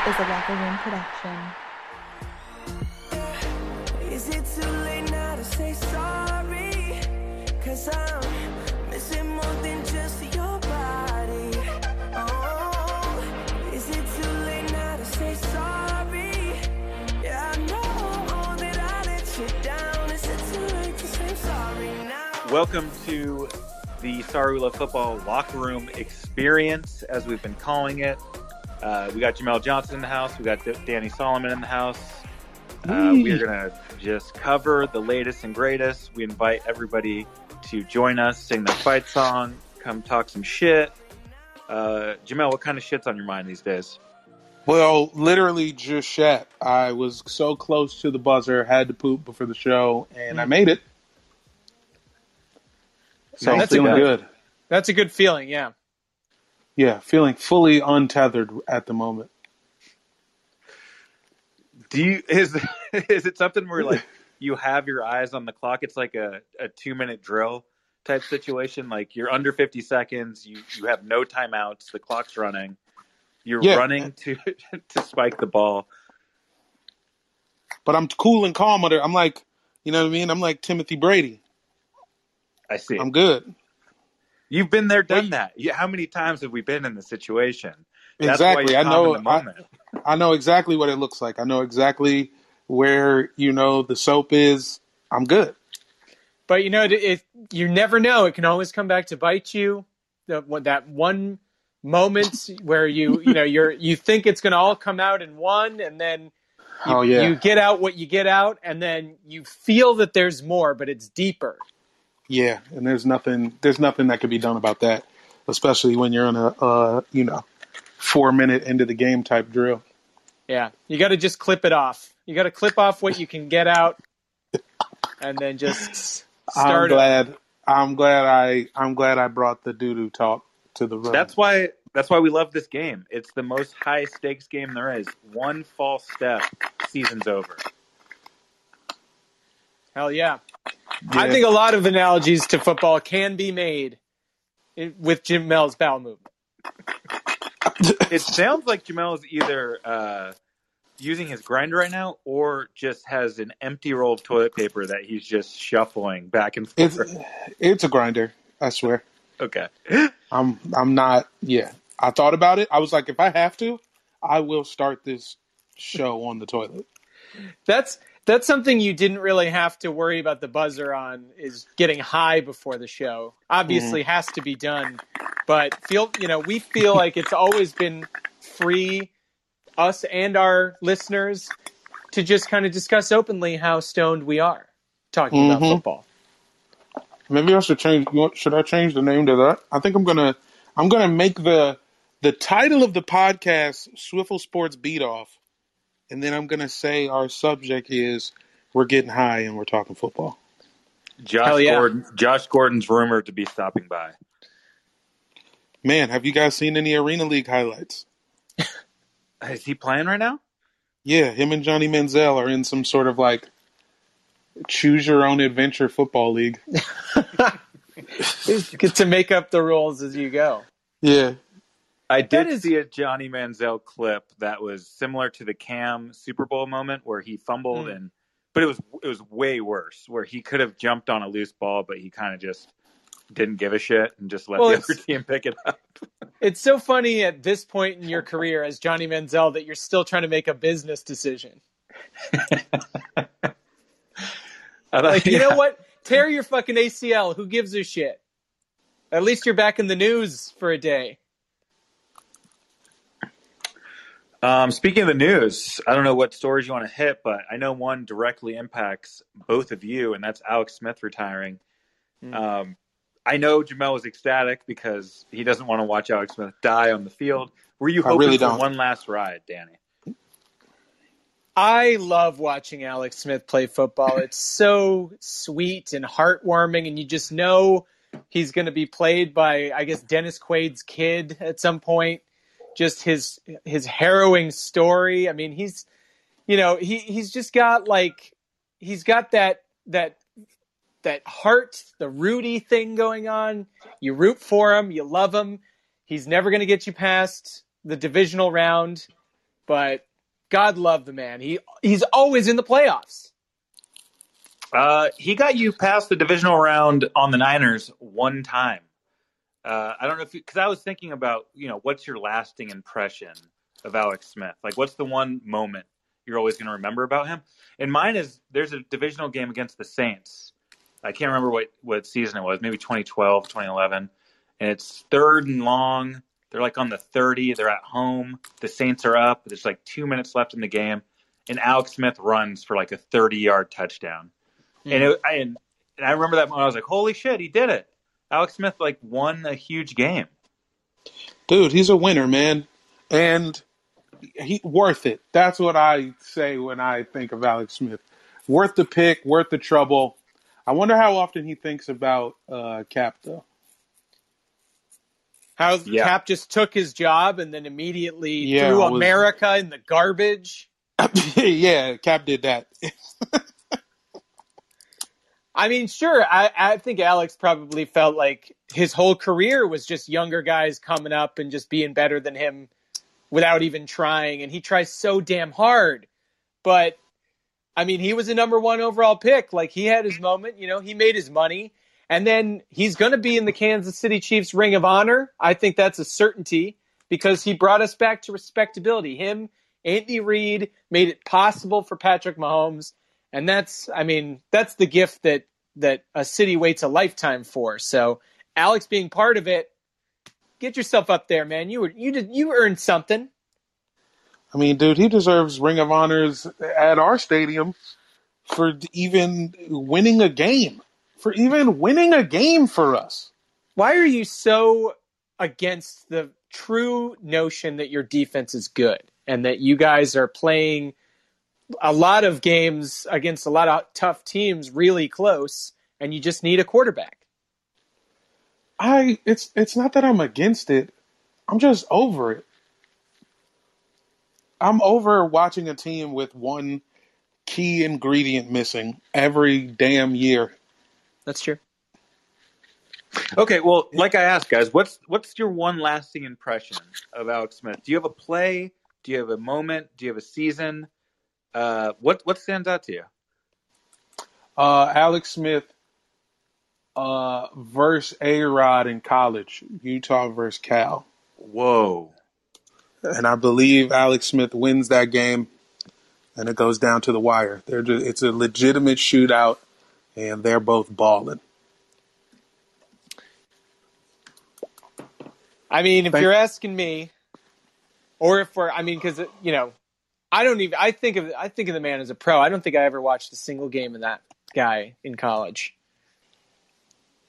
This is a Locker Room production. Is it too late now to say sorry? 'Cause I'm missing more than just your body. Oh, is it too late now to say sorry? Yeah, I know that I let you down. Is it too late to say sorry now? Welcome to the Sarula Football Locker Room Experience, as we've been calling it. We got Jamel Johnson in the house. We got Danny Solomon in the house. We're going to just cover the latest and greatest. We invite everybody to join us, sing their fight song, come talk some shit. Jamel, what kind of shit's on your mind these days? Well, literally just shit. I was so close to the buzzer, had to poop before the show, and I made it. So I'm feeling good. That's a good feeling, yeah. Yeah, feeling fully untethered at the moment. Is it something where, like, you have your eyes on the clock? It's like a 2-minute drill type situation. Like, you're under 50 seconds. You have no timeouts. The clock's running. You're running to spike the ball. But I'm cool and calm. I'm like, you know what I mean? I'm like Timothy Brady. I see. I'm good. You've been there, done that. How many times have we been in this situation? That's exactly. Why I know. In the moment. I know exactly what it looks like. I know exactly where the soap is. I'm good. But if you never know, it can always come back to bite you. That one moment where you think it's going to all come out in one, and then you get out what you get out, and then you feel that there's more, but it's deeper. Yeah, and there's nothing that could be done about that, especially when you're on a 4-minute into the game type drill. Yeah, you got to just clip it off. You got to clip off what you can get out, and then just start. I'm glad I brought the doo-doo talk to the room. That's why we love this game. It's the most high stakes game there is. One false step, season's over. Hell yeah. Yeah. I think a lot of analogies to football can be made with Jamel's bowel movement. It sounds like Jamel is either using his grinder right now or just has an empty roll of toilet paper that he's just shuffling back and forth. It's a grinder, I swear. Okay. I'm not, yeah. I thought about it. I was like, if I have to, I will start this show on the toilet. That's something you didn't really have to worry about the buzzer on, is getting high before the show. Obviously has to be done, but we feel like it's always been free, us and our listeners, to just kind of discuss openly how stoned we are talking about football. Maybe I should change. Should I change the name to that? I think I'm gonna make the title of the podcast Swiffle Sports Beat Off. And then I'm going to say our subject is we're getting high and we're talking football. Josh Gordon's rumored to be stopping by. Man, have you guys seen any Arena League highlights? Is he playing right now? Yeah, him and Johnny Manziel are in some sort of like choose-your-own-adventure football league. You get to make up the rules as you go. Yeah. I did see a Johnny Manziel clip that was similar to the Cam Super Bowl moment where he fumbled, but it was way worse, where he could have jumped on a loose ball, but he kind of just didn't give a shit and just let the other team pick it up. It's so funny at this point in your career as Johnny Manziel that you're still trying to make a business decision. You know what? Tear your fucking ACL. Who gives a shit? At least you're back in the news for a day. Speaking of the news, I don't know what stories you want to hit, but I know one directly impacts both of you, and that's Alex Smith retiring. I know Jamel was ecstatic because he doesn't want to watch Alex Smith die on the field. Were you hoping for one last ride, Danny? I love watching Alex Smith play football. It's so sweet and heartwarming, and you just know he's going to be played by, I guess, Dennis Quaid's kid at some point. Just his harrowing story. I mean, he's, you know, he's just got like, he's got that heart, the Rudy thing going on. You root for him. You love him. He's never going to get you past the divisional round, but God love the man. He's always in the playoffs. He got you past the divisional round on the Niners one time. I don't know if, because I was thinking about, you know, what's your lasting impression of Alex Smith? Like, what's the one moment you're always going to remember about him? And mine is, there's a divisional game against the Saints. I can't remember what season it was, maybe 2012, 2011. And it's third and long. They're like on the 30. They're at home. The Saints are up. There's like 2 minutes left in the game. And Alex Smith runs for like a 30-yard touchdown. Mm-hmm. And I remember that moment. I was like, holy shit, he did it. Alex Smith, like, won a huge game. Dude, he's a winner, man. And he worth it. That's what I say when I think of Alex Smith. Worth the pick, worth the trouble. I wonder how often he thinks about Cap, though. How Cap just took his job and then immediately threw America in the garbage. Yeah, Cap did that. I mean, sure, I think Alex probably felt like his whole career was just younger guys coming up and just being better than him without even trying. And he tries so damn hard. But, I mean, he was a number one overall pick. Like, he had his moment. You know, he made his money. And then he's going to be in the Kansas City Chiefs Ring of Honor. I think that's a certainty because he brought us back to respectability. Him, Andy Reid, made it possible for Patrick Mahomes. And that's, I mean, that's the gift that a city waits a lifetime for. So Alex being part of it, get yourself up there, man. You earned something. I mean, dude, he deserves Ring of Honors at our stadium for even winning a game. For even winning a game for us. Why are you so against the true notion that your defense is good and that you guys are playing a lot of games against a lot of tough teams really close, and you just need a quarterback? It's not that I'm against it. I'm just over it. I'm over watching a team with one key ingredient missing every damn year. That's true. Okay, well, like I asked, guys, what's your one lasting impression of Alex Smith? Do you have a play? Do you have a moment? Do you have a season? What stands out to you? Alex Smith versus A-Rod in college, Utah versus Cal. Whoa. And I believe Alex Smith wins that game, and it goes down to the wire. It's a legitimate shootout, and they're both balling. I mean, if you're asking me, or if we're – I mean, because, you know, I think of the man as a pro. I don't think I ever watched a single game of that guy in college.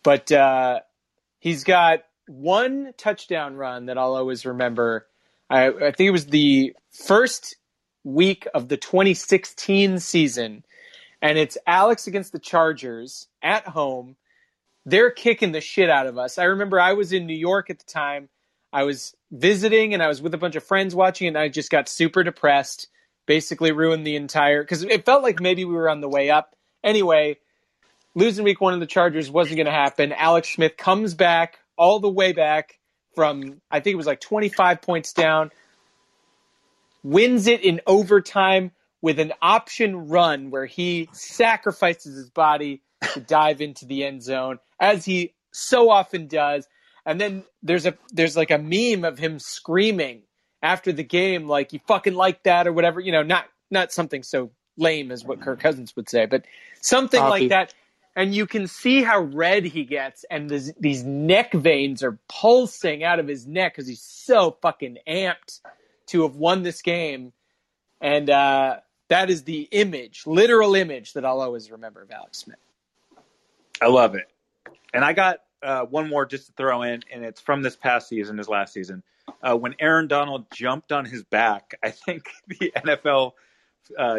But he's got one touchdown run that I'll always remember. I think it was the first week of the 2016 season, and it's Alex against the Chargers at home. They're kicking the shit out of us. I remember I was in New York at the time. I was visiting and I was with a bunch of friends watching, and I just got super depressed, basically ruined the entire, because it felt like maybe we were on the way up. Anyway, losing week one of the Chargers wasn't going to happen. Alex Smith comes back all the way back from, I think it was like 25 points down, wins it in overtime with an option run where he sacrifices his body to dive into the end zone, as he so often does. And then there's like a meme of him screaming after the game, like, you fucking like that or whatever. You know, not something so lame as what Kirk Cousins would say, but something like that. And you can see how red he gets, and these neck veins are pulsing out of his neck because he's so fucking amped to have won this game. And that is the image, literal image, that I'll always remember of Alex Smith. I love it. And I got one more just to throw in, and it's from this past season, his last season. When Aaron Donald jumped on his back, I think the NFL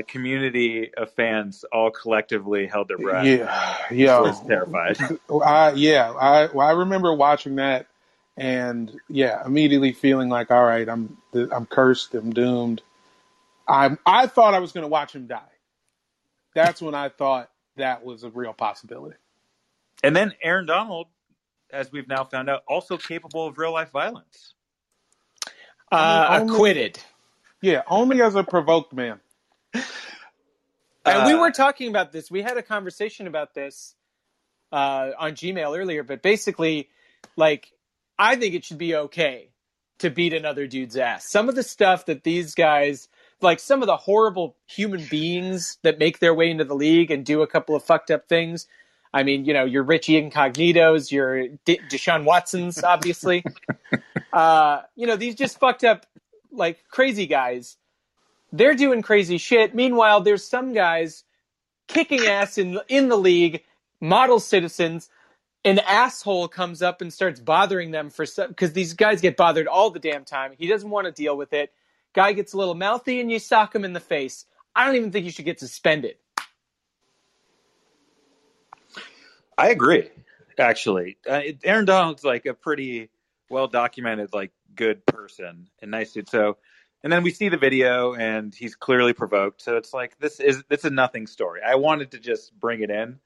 community of fans all collectively held their breath. Yeah, I was terrified. I remember watching that, and immediately feeling like, all right, I'm cursed, I'm doomed. I thought I was going to watch him die. That's when I thought that was a real possibility. And then Aaron Donald, as we've now found out, also capable of real life violence. Acquitted. Yeah, only as a provoked man. And we were talking about this. We had a conversation about this on Gmail earlier, but basically, like, I think it should be okay to beat another dude's ass. Some of the stuff that these guys, like some of the horrible human beings that make their way into the league and do a couple of fucked up things. I mean, you know, your Richie Incognitos, your Deshaun Watsons, obviously. You know, these just fucked up, like, crazy guys. They're doing crazy shit. Meanwhile, there's some guys kicking ass in the league, model citizens. An asshole comes up and starts bothering them for some, because these guys get bothered all the damn time. He doesn't want to deal with it. Guy gets a little mouthy and you sock him in the face. I don't even think you should get suspended. I agree, actually. Aaron Donald's like a pretty well-documented, like, good person and nice dude. So, and then we see the video, and he's clearly provoked. So it's like this is a nothing story. I wanted to just bring it in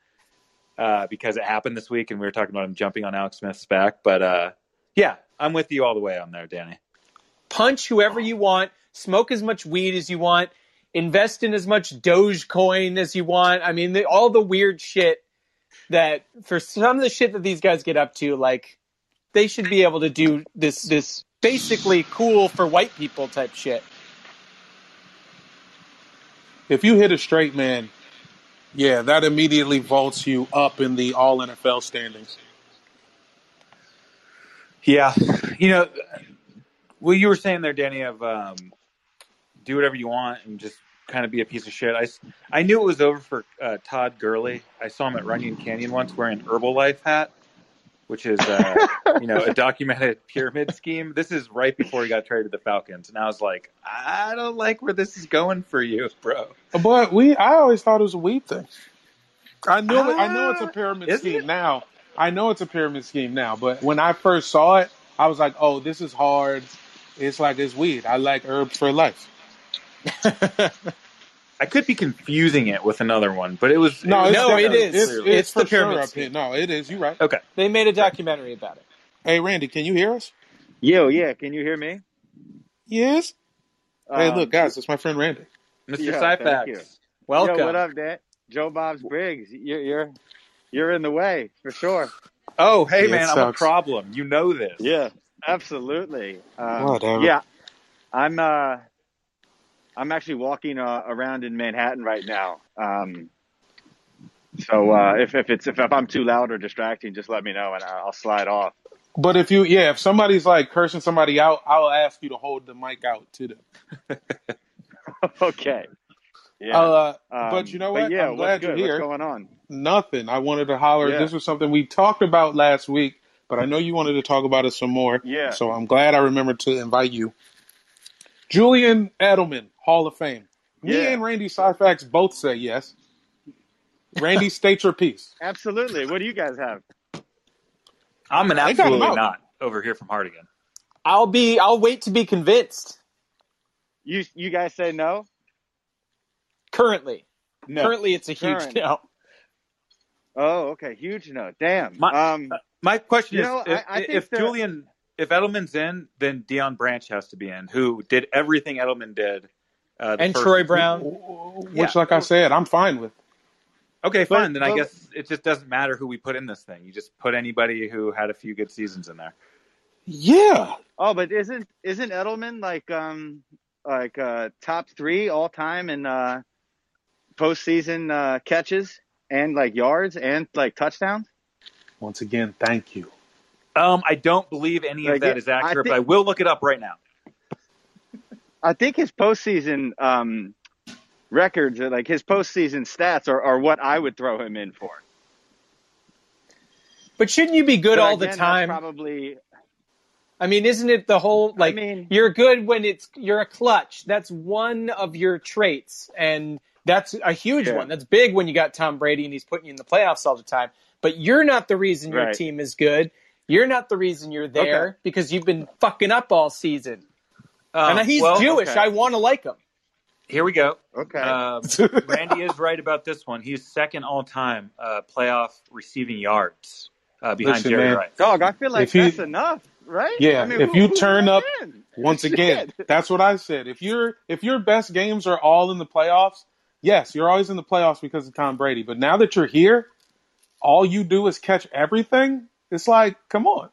because it happened this week, and we were talking about him jumping on Alex Smith's back. But yeah, I'm with you all the way on there, Danny. Punch whoever you want, smoke as much weed as you want, invest in as much Dogecoin as you want. I mean, all the weird shit. That for some of the shit that these guys get up to, like, they should be able to do this basically cool for white people type shit. If you hit a straight man, yeah, that immediately vaults you up in the all NFL standings. Yeah. You know, well, you were saying there, Danny, of do whatever you want and just kind of be a piece of shit. I knew it was over for Todd Gurley. I saw him at Runyon Canyon once wearing an Herbalife hat, which is you know, a documented pyramid scheme. This is right before he got traded to the Falcons, and I was like, I don't like where this is going for you, bro. But I always thought it was a weed thing. I know it's a pyramid scheme now. I know it's a pyramid scheme now, but when I first saw it, I was like, oh, this is hard. It's like it's weed. I like herbs for life. I could be confusing it with another one, but it is. It's the pyramid. Sure up here. No, it is. You're right. Okay. They made a documentary about it. Hey, Randy, can you hear us? Yo, yeah. Can you hear me? Yes. Hey, look, guys, it's my friend Randy. Mr. Syphax. Welcome. Yo, what up, Dad? Joe Bob's Briggs. You're in the way for sure. Oh, hey, man, I'm a problem. You know this. Yeah, absolutely. I'm actually walking around in Manhattan right now. If I'm too loud or distracting, just let me know and I'll slide off. But if somebody's like cursing somebody out, I'll ask you to hold the mic out to them. Okay. Yeah. But you know what? Yeah, I'm glad you're here. What's going on? Nothing. I wanted to holler. Yeah. This was something we talked about last week, but I know you wanted to talk about it some more. Yeah. So I'm glad I remembered to invite you. Julian Edelman, Hall of Fame. Me and Randy Syphax both say yes. Randy, state your piece. Absolutely. What do you guys have? I'm an absolutely not over here from Hartigan. I'll wait to be convinced. You guys say no? Currently. No. Currently it's a huge no. Oh, okay. Huge no. Damn. My question is, if Edelman's in, then Deion Branch has to be in, who did everything Edelman did. And Troy Brown. Which, like I said, I'm fine with. Okay, fine. Then I guess it just doesn't matter who we put in this thing. You just put anybody who had a few good seasons in there. Yeah. Oh, but isn't Edelman like top three all time in postseason catches and like yards and like touchdowns? Once again, thank you. I don't believe any of that is accurate, but I will look it up right now. I think his postseason records, like his postseason stats, are what I would throw him in for. But shouldn't you be good all the time? Probably. I mean, isn't it the whole, like, you're good when you're a clutch. That's one of your traits. And that's a huge one. That's big when you got Tom Brady and he's putting you in the playoffs all the time. But you're not the reason your team is good. You're not the reason you're there because you've been fucking up all season. And he's Jewish. I want to like him. Here we go. Okay. Randy is right about this one. He's second all-time playoff receiving yards behind Jerry Rice. Dog, I feel like that's enough, right? Yeah. I mean, if you turn up once again, that's what I said. If your best games are all in the playoffs, yes, you're always in the playoffs because of Tom Brady. But now that you're here, all you do is catch everything. It's like, come on.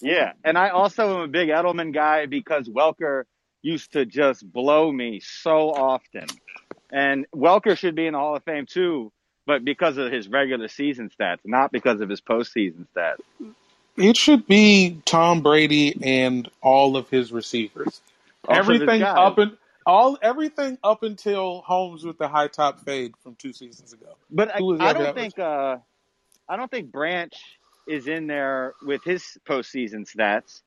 Yeah, and I also am a big Edelman guy because Welker used to just blow me so often. And Welker should be in the Hall of Fame too, but because of his regular season stats, not because of his postseason stats. It should be Tom Brady and all of his receivers. Everything up until Holmes with the high top fade from 2 seasons ago. But I don't think Branch is in there with his postseason stats.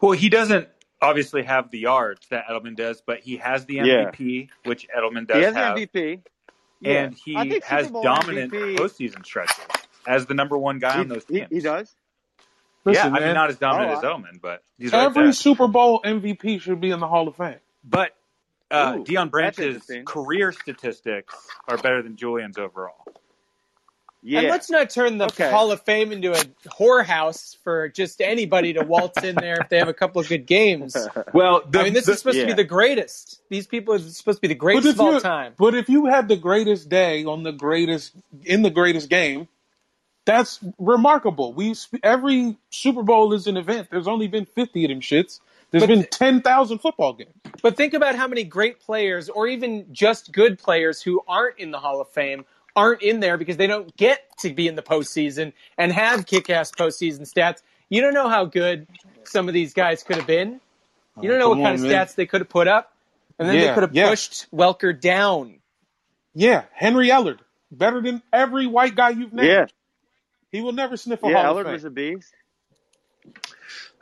Well, he doesn't obviously have the yards that Edelman does, but he has the MVP, which Edelman does have. He has the MVP. And he has dominant postseason stretches as the number one guy on those teams. He does? Listen, I mean, not as dominant as Edelman, but he's every Super Bowl MVP should be in the Hall of Fame. But Deion Branch's career statistics are better than Julian's overall. Yeah. And let's not turn the Hall of Fame into a whorehouse for just anybody to waltz in there if they have a couple of good games. Well, this is supposed to be the greatest. These people are supposed to be the greatest of all time. But if you had the greatest day in the greatest game, that's remarkable. Every Super Bowl is an event. There's only been 50 of them shits. There's been 10,000 football games. But think about how many great players or even just good players who aren't in the Hall of Fame aren't in there because they don't get to be in the postseason and have kick-ass postseason stats. You don't know how good some of these guys could have been. You don't know what kind of stats they could have put up. And then they could have pushed Welker down. Yeah, Henry Ellard. Better than every white guy you've named. Yeah. He will never sniff a Hall of Fame. Ellard was a beast.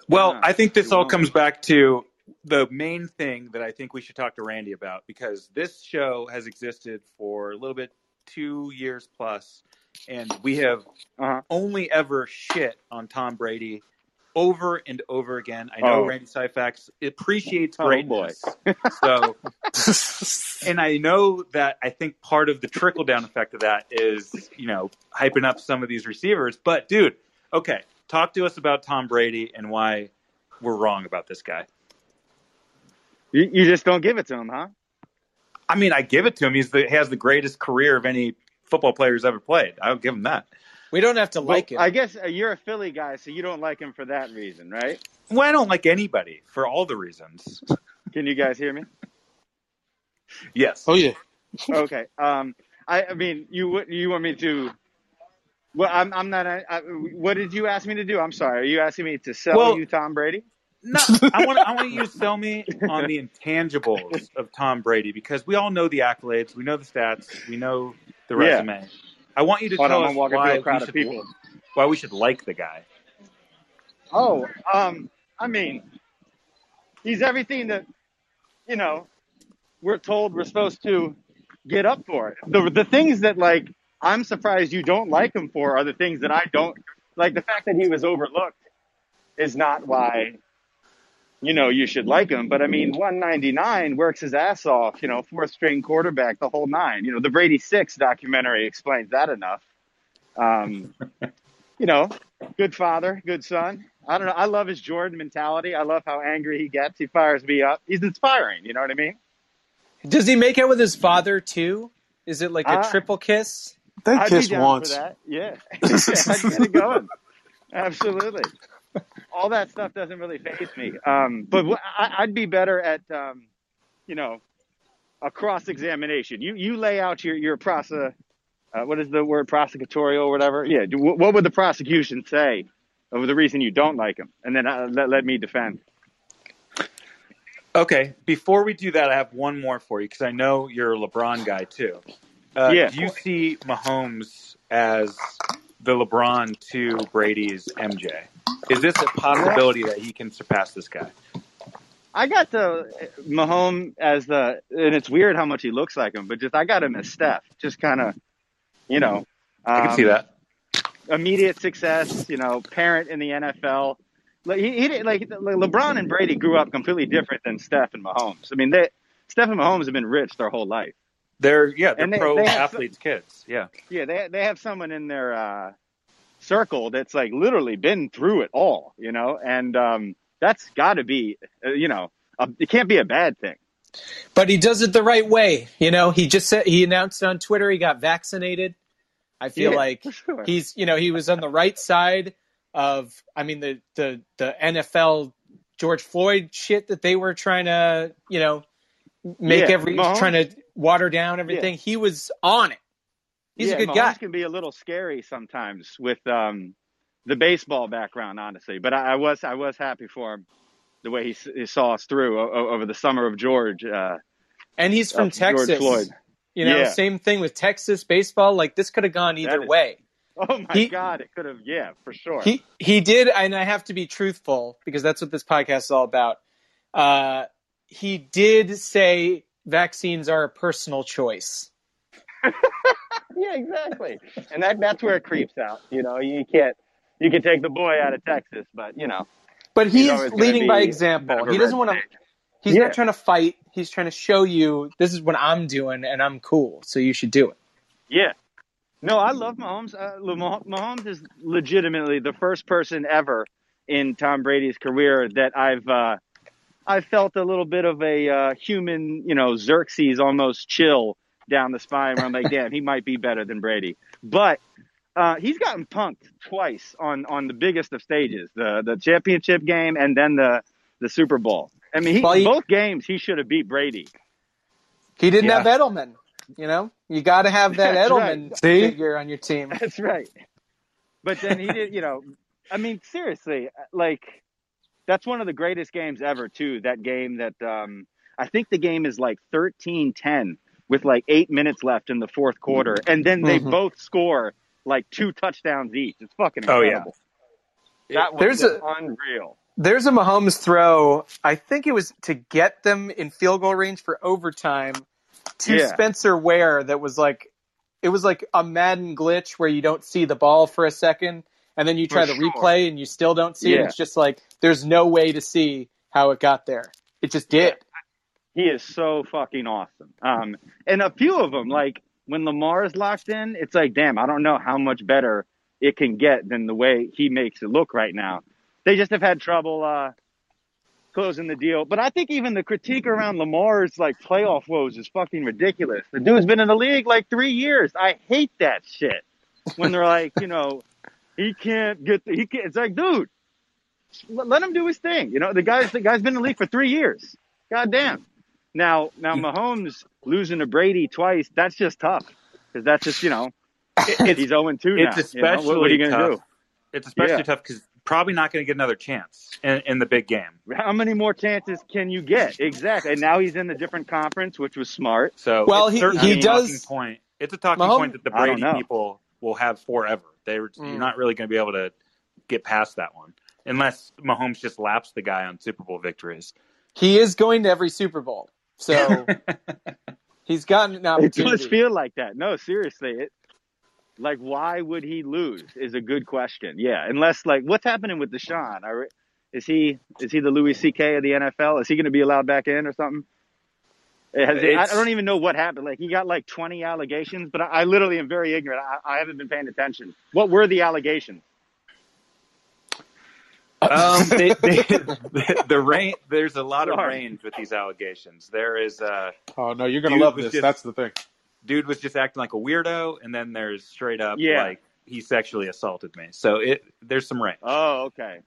Well, I think this all comes back to the main thing that I think we should talk to Randy about, because this show has existed for a little bit 2 years plus, and we have only ever shit on Tom Brady over and over again. I know Randy Syphax appreciates greatness. So, and I know that I think part of the trickle-down effect of that is, hyping up some of these receivers. But, dude, okay, talk to us about Tom Brady and why we're wrong about this guy. You just don't give it to him, huh? I mean, I give it to him. He has the greatest career of any football player who's ever played. I'll give him that. We don't have to like him. I guess you're a Philly guy, so you don't like him for that reason, right? Well, I don't like anybody for all the reasons. Can you guys hear me? Yes. Oh, yeah. Okay. I mean, you want me to – well, I'm not – what did you ask me to do? I'm sorry. Are you asking me to sell you Tom Brady? No, I want you to sell me on the intangibles of Tom Brady, because we all know the accolades, we know the stats, we know the resume. Yeah. I want you to tell us why we should like the guy. Oh, I mean, he's everything that, we're told we're supposed to get up for. The things that, like, I'm surprised you don't like him for are the things that I don't. Like, the fact that he was overlooked is not why you should like him. But, I mean, 199 works his ass off, fourth-string quarterback, the whole nine. The Brady 6 documentary explains that enough. Good father, good son. I don't know. I love his Jordan mentality. I love how angry he gets. He fires me up. He's inspiring, you know what I mean? Does he make out with his father, too? Is it like a triple kiss? They kiss once. Yeah. I'd get it going. Absolutely. All that stuff doesn't really faze me. But I'd be better at, a cross-examination. You lay out your what is the word, prosecutorial or whatever? Yeah, what would the prosecution say over the reason you don't like him? And then let me defend. Okay, before we do that, I have one more for you, because I know you're a LeBron guy too. Do you see Mahomes as the LeBron to Brady's MJ? Is this a possibility that he can surpass this guy? I got the Mahomes as the, and it's weird how much he looks like him, but just I got him as Steph, just kind of, you know. I can see that. Immediate success, you know, parent in the NFL. He LeBron and Brady grew up completely different than Steph and Mahomes. I mean, Steph and Mahomes have been rich their whole life. They're pro athletes' kids. Yeah. Yeah, they have someone in their circle that's like literally been through it all, you know, and that's got to be, you know, it can't be a bad thing. But he does it the right way, you know. He just said, he announced on Twitter he got vaccinated. I feel like sure. He's, you know, he was on the right side of, I mean, the NFL George Floyd shit that they were trying to, you know, make trying to water down everything. Yeah. He was on it. He's a good Mahomes guy. Can be a little scary sometimes with the baseball background, honestly. But I was happy for him the way he saw us through over the summer of George. And he's from Texas. George Floyd. You know, same thing with Texas baseball. Like, this could have gone either way. Oh, my God. It could have. Yeah, for sure. He did. And I have to be truthful because that's what this podcast is all about. He did say vaccines are a personal choice. Yeah, exactly. And that's where it creeps out. You know, you can take the boy out of Texas, but, you know. But he's leading by example. He doesn't want to. He's not trying to fight. He's trying to show you this is what I'm doing and I'm cool. So you should do it. Yeah. No, I love Mahomes. Mahomes is legitimately the first person ever in Tom Brady's career that I felt a little bit of a human, you know, Xerxes almost chill down the spine where I'm like, damn, he might be better than Brady. But he's gotten punked twice on the biggest of stages, the championship game and then the Super Bowl. I mean, both games he should have beat Brady. He didn't have Edelman, you know? You got to have that Edelman figure on your team. That's right. But then he did, you know, I mean, seriously, like, that's one of the greatest games ever, too, that game that I think the game is like 13-10 with like 8 minutes left in the fourth quarter. And then they both score like 2 touchdowns each. It's fucking incredible. Oh, yeah. That was unreal. There's a Mahomes throw. I think it was to get them in field goal range for overtime to Spencer Ware that was like – it was like a Madden glitch where you don't see the ball for a second. And then you try to replay and you still don't see it. It's just like there's no way to see how it got there. It just did. He is so fucking awesome. And a few of them, like when Lamar is locked in, it's like, damn, I don't know how much better it can get than the way he makes it look right now. They just have had trouble closing the deal. But I think even the critique around Lamar's like playoff woes is fucking ridiculous. The dude's been in the league like 3 years. I hate that shit when they're like, you know, he can't get the, he can't. It's like, dude, let him do his thing. You know, the guy's been in the league for 3 years. Goddamn. Now Mahomes losing to Brady twice. That's just tough because that's just, you know, he's 0-2 now. It's especially what are you going to do? It's especially tough because probably not going to get another chance in the big game. How many more chances can you get? Exactly. And now he's in a different conference, which was smart. So well, he does. It's a talking point that the Brady people will have forever. You're not really going to be able to get past that one unless Mahomes just laps the guy on Super Bowl victories. He is going to every Super Bowl, so he's gotten an opportunity. It does feel like that. No, seriously, like why would he lose is a good question. Yeah, unless like what's happening with Deshaun? Is he the Louis C.K. of the NFL? Is he going to be allowed back in or something? I don't even know what happened. Like he got like 20 allegations, but I literally am very ignorant. I haven't been paying attention. What were the allegations? The range. There's a lot of range with these allegations. There is. Oh no, you're gonna love this. That's the thing. Dude was just acting like a weirdo, and then there's straight up like he sexually assaulted me. So there's some range. Oh okay.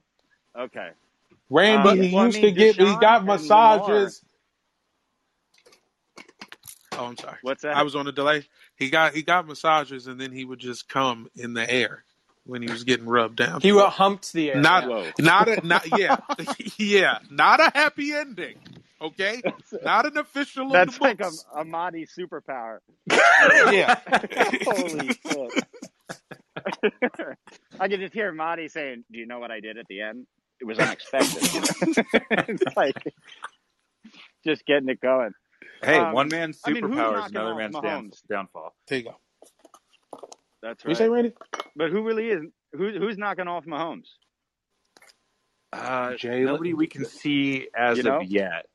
Randy he got massages. Lamar. Oh, I'm sorry. What's that? I was on a delay. He got massages, and then he would just come in the air when he was getting rubbed down. He humped the air. Not a happy ending. Okay, not an official. That's like a Mahdi superpower. Yeah. Holy shit. I could just hear Mahdi saying, "Do you know what I did at the end? It was unexpected." It's like just getting it going. Hey, one man's superpower is another man's downfall. There you go. That's right. You say, Randy? But who really is? Who's knocking off Mahomes? Nobody we can see as of yet.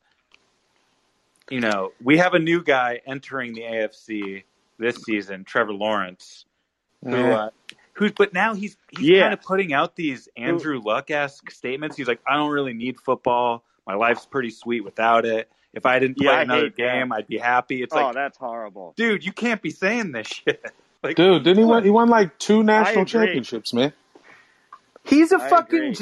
You know, we have a new guy entering the AFC this season, Trevor Lawrence, who but now he's kind of putting out these Andrew Luck-esque statements. He's like, I don't really need football. My life's pretty sweet without it. If I didn't play another game, I'd be happy. It's that's horrible. Dude, you can't be saying this shit. Like, dude, didn't he won like 2 national championships, man. He's a fucking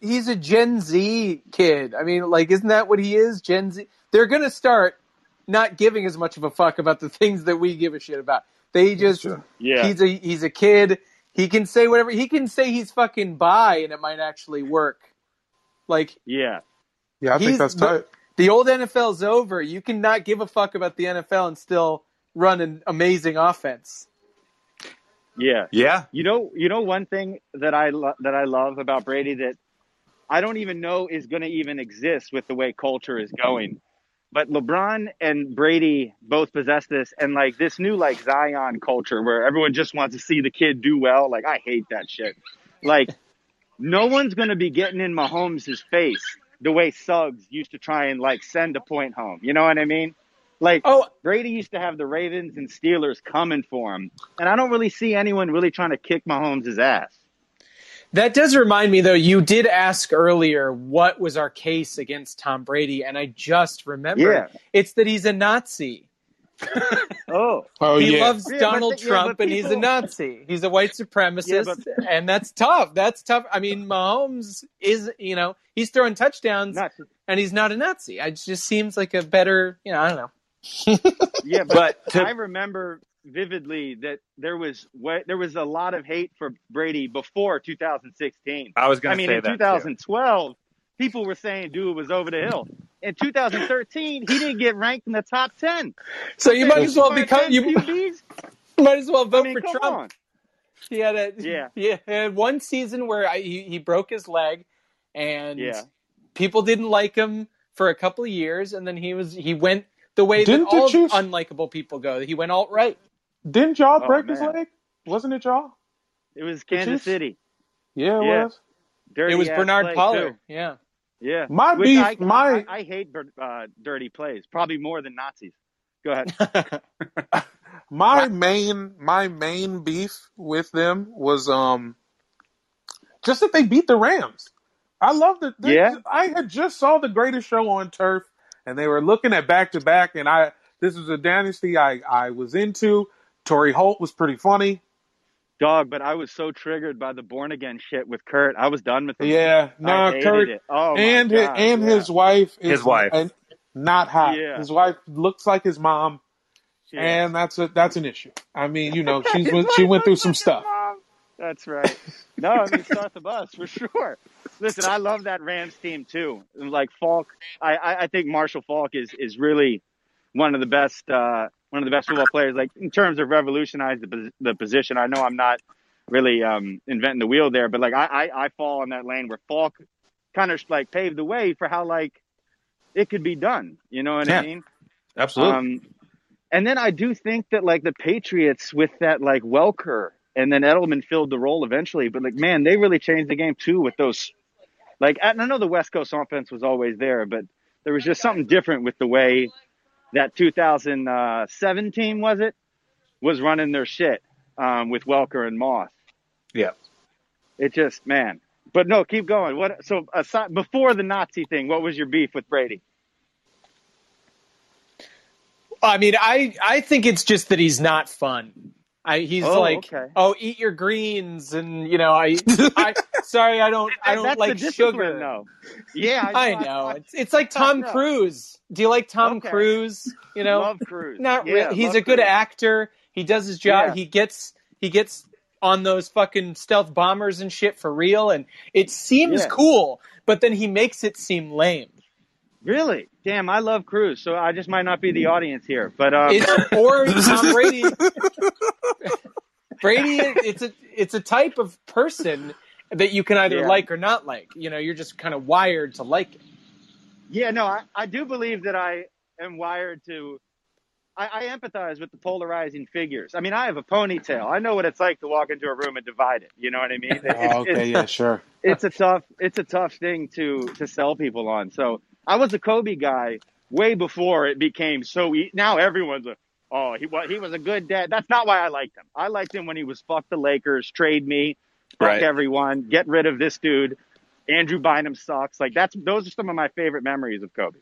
he's a Gen Z kid. I mean, like, isn't that what he is? Gen Z. They're going to start not giving as much of a fuck about the things that we give a shit about. They just he's a kid. He can say whatever. He can say he's fucking bi and it might actually work. Like I think that's tight. The old NFL's over. You cannot give a fuck about the NFL and still run an amazing offense. Yeah. Yeah. You know one thing that I love about Brady that I don't even know is going to even exist with the way culture is going. But LeBron and Brady both possess this, and like this new like Zion culture where everyone just wants to see the kid do well. Like, I hate that shit. Like, no one's going to be getting in Mahomes' face the way Suggs used to try and like send a point home. You know what I mean? Like, Brady used to have the Ravens and Steelers coming for him. And I don't really see anyone really trying to kick Mahomes' ass. That does remind me, though, you did ask earlier what was our case against Tom Brady, and I just remembered. Yeah. It's that he's a Nazi. He loves Donald Trump, and he's a Nazi. He's a white supremacist, and that's tough. That's tough. I mean, Mahomes is, you know, he's throwing touchdowns, and he's not a Nazi. It just seems like a better, you know, I don't know. Yeah, but I remember vividly that there was a lot of hate for Brady before 2016. I was going to say that. I mean, in 2012, people were saying dude was over the hill. In 2013, he didn't get ranked in the top 10. So you might as well vote for Trump. On. He had one season where he broke his leg, and people didn't like him for a couple of years, and then he went. The way that all unlikable people go. He went alt-right. Didn't y'all break his leg? Wasn't it y'all? It was Kansas City. Yeah, it was. Dirty it was Bernard Pollard. Too. Yeah. Yeah. I hate dirty plays, probably more than Nazis. Go ahead. My main beef with them was just that they beat the Rams. I love that. I had just saw The Greatest Show on Turf. And they were looking at back-to-back, and this was a dynasty I was into. Torrey Holt was pretty funny. Dog, but I was so triggered by the born-again shit with Kurt. I was done with it. Yeah, no, Kurt. Oh, and my God, his wife is not hot. Yeah. His wife looks like his mom, and that's an issue. I mean, you know, she went through some stuff. Mom. That's right. No, I mean, start the bus for sure. Listen, I love that Rams team too. Like Faulk, I think Marshall Faulk is really one of the best football players. Like in terms of revolutionize the position. I know I'm not really inventing the wheel there, but like I fall in that lane where Faulk kind of like paved the way for how like it could be done. You know what I mean? Absolutely. And then I do think that like the Patriots with that like Welker. And then Edelman filled the role eventually. But, like, man, they really changed the game, too, with those. Like, I know the West Coast offense was always there, but there was just something different with the way that 2007 team, was running their shit with Welker and Moss. Yeah. It just, man. But, no, keep going. So, aside, before the Nazi thing, what was your beef with Brady? I mean, I think it's just that he's not fun. Eat your greens, and you know, sorry, I don't like sugar. No. Yeah, I know. It's like Tom Cruise. Do you like Tom Cruise? You know, love Cruise. Not really. He's a good actor. He does his job. Yeah. He gets on those fucking stealth bombers and shit for real, and it seems cool, but then he makes it seem lame. Really? Damn, I love Cruise, so I just might not be the audience here. But or Tom Brady. Brady, it's a type of person that you can either like or not like. You know, you're just kind of wired to like it. Yeah, no, I do believe that I am wired to. I empathize with the polarizing figures. I mean, I have a ponytail. I know what it's like to walk into a room and divide it. You know what I mean? Sure. It's a tough thing to sell people on. So I was a Kobe guy way before it became so. Now everyone's a, he was a good dad. That's not why I liked him. I liked him when he was fuck the Lakers, trade me, fuck everyone, get rid of this dude. Andrew Bynum sucks. Like those are some of my favorite memories of Kobe.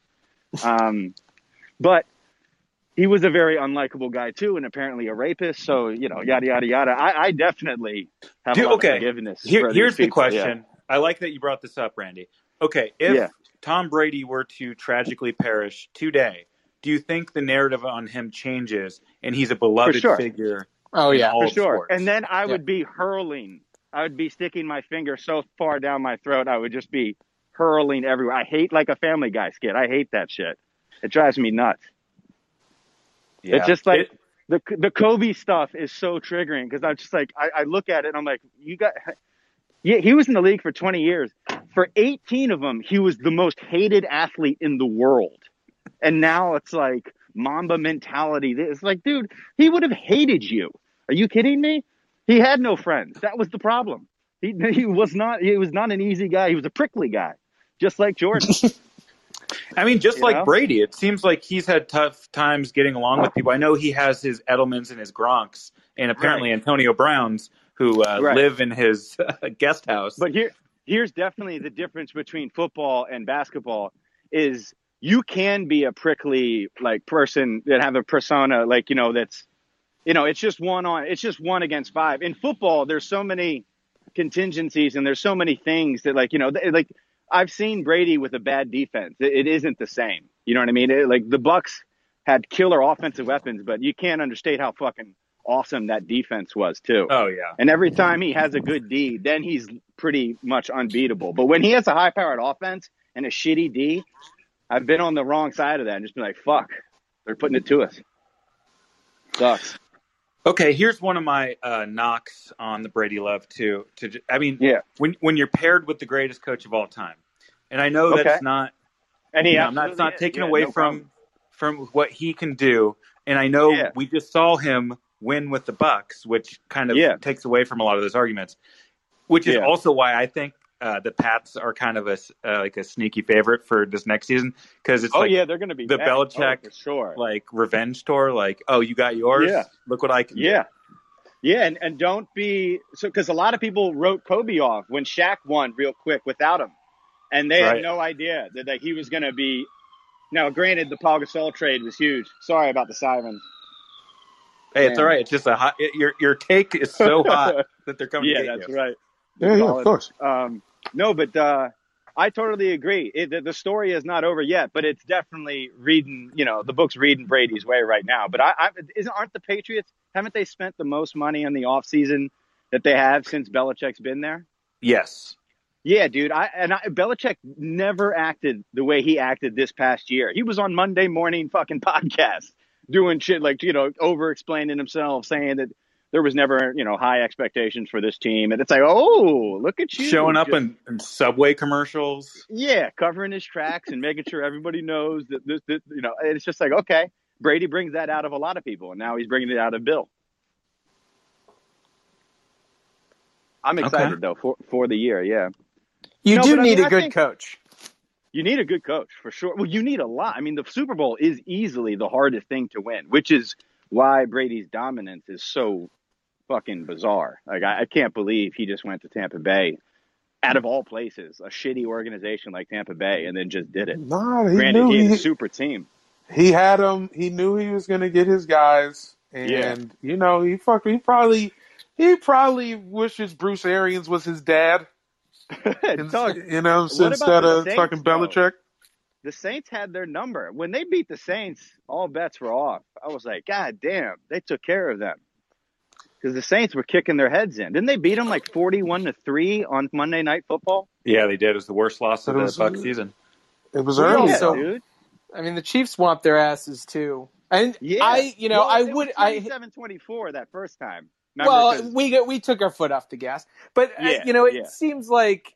But he was a very unlikable guy, too, and apparently a rapist. So, you know, yada, yada, yada. I definitely have a lot of forgiveness. Here's the question. Yeah. I like that you brought this up, Randy. Okay, if Tom Brady were to tragically perish today, do you think the narrative on him changes and he's a beloved figure? Oh, yeah, for sure. Sports? And then I would be hurling. I would be sticking my finger so far down my throat, I would just be hurling everywhere. I hate like a Family Guy skit. I hate that shit. It drives me nuts. Yeah. It's just like the Kobe stuff is so triggering because I'm just like, I look at it and I'm like, he was in the league for 20 years. For 18 of them, he was the most hated athlete in the world. And now it's like Mamba mentality. It's like, dude, he would have hated you. Are you kidding me? He had no friends. That was the problem. He was not an easy guy. He was a prickly guy, just like Jordan. I mean, just like Brady, it seems like he's had tough times getting along with people. I know he has his Edelmans and his Gronks and apparently Antonio Browns who live in his guest house. But here's definitely the difference between football and basketball is you can be a prickly like person that have a persona like, you know, that's, you know, it's just one against five. In football, there's so many contingencies and there's so many things that like, you know, like I've seen Brady with a bad defense. It isn't the same. You know what I mean? Like the Bucs had killer offensive weapons, but you can't understate how fucking awesome that defense was too. Oh yeah. And every time he has a good D, then he's pretty much unbeatable. But when he has a high powered offense and a shitty D, I've been on the wrong side of that and just been like, fuck, they're putting it to us. Sucks. Okay, here's one of my knocks on the Brady love too. When you're paired with the greatest coach of all time, and I know that's not, and it's not taken away from what he can do. And I know we just saw him win with the Bucks, which kind of takes away from a lot of those arguments. Which is also why I think the Pats are kind of a sneaky favorite for this next season because it's they're going to be the back. Belichick like revenge tour. Like, oh, you got yours. Yeah. Look what I can do. Yeah. And don't be because a lot of people wrote Kobe off when Shaq won real quick without him. And they had no idea that he was going to be. Now, granted, the Paul Gasol trade was huge. Sorry about the sirens. Hey, it's all right. It's just a hot. Your take is so hot that they're coming to you. Yeah, that's right. Yeah, of course. No, but I totally agree. The story is not over yet, but it's definitely reading, you know, the book's reading Brady's way right now. But aren't the Patriots, haven't they spent the most money in the offseason that they have since Belichick's been there? Yes. Yeah, dude. Belichick never acted the way he acted this past year. He was on Monday morning fucking podcasts doing shit like, you know, over-explaining himself, saying that there was never, you know, high expectations for this team. And it's like, oh, look at you. Showing up in Subway commercials. Yeah, covering his tracks and making sure everybody knows that this, you know, it's just like, okay, Brady brings that out of a lot of people. And now he's bringing it out of Bill. I'm excited, though, for the year, yeah. You need a good coach. You need a good coach, for sure. Well, you need a lot. I mean, the Super Bowl is easily the hardest thing to win, which is why Brady's dominance is so fucking bizarre. Like, I can't believe he just went to Tampa Bay out of all places, a shitty organization like Tampa Bay, and then just did it. No, he knew he had a super team. He had him. He knew he was going to get his guys. And, you know, he probably wishes Bruce Arians was his dad. You know, instead of fucking Belichick. The Saints had their number. When they beat the Saints, all bets were off. I was like, God damn, they took care of them. Because the Saints were kicking their heads in. Didn't they beat them like 41-3 on Monday Night Football? Yeah, they did. It was the worst loss of the Bucs season. It was early, dude. I mean, the Chiefs whomped their asses too. And I, you know, well, I would. 27-24 that first time. Well, we took our foot off the gas. But, it seems like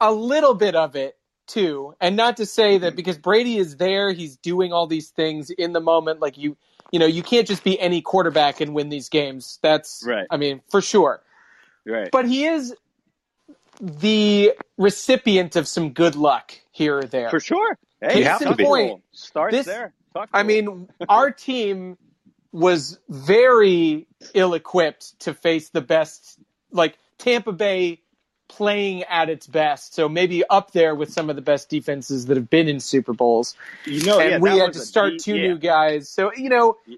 a little bit of it, too. And not to say that because Brady is there, he's doing all these things in the moment. Like, you can't just be any quarterback and win these games. That's right. I mean, for sure. Right. But he is the recipient of some good luck here or there. For sure. Hey, you have to be. Starts there. I mean, our team was very ill-equipped to face the best, like Tampa Bay playing at its best. So maybe up there with some of the best defenses that have been in Super Bowls. And we had to start two new guys. So,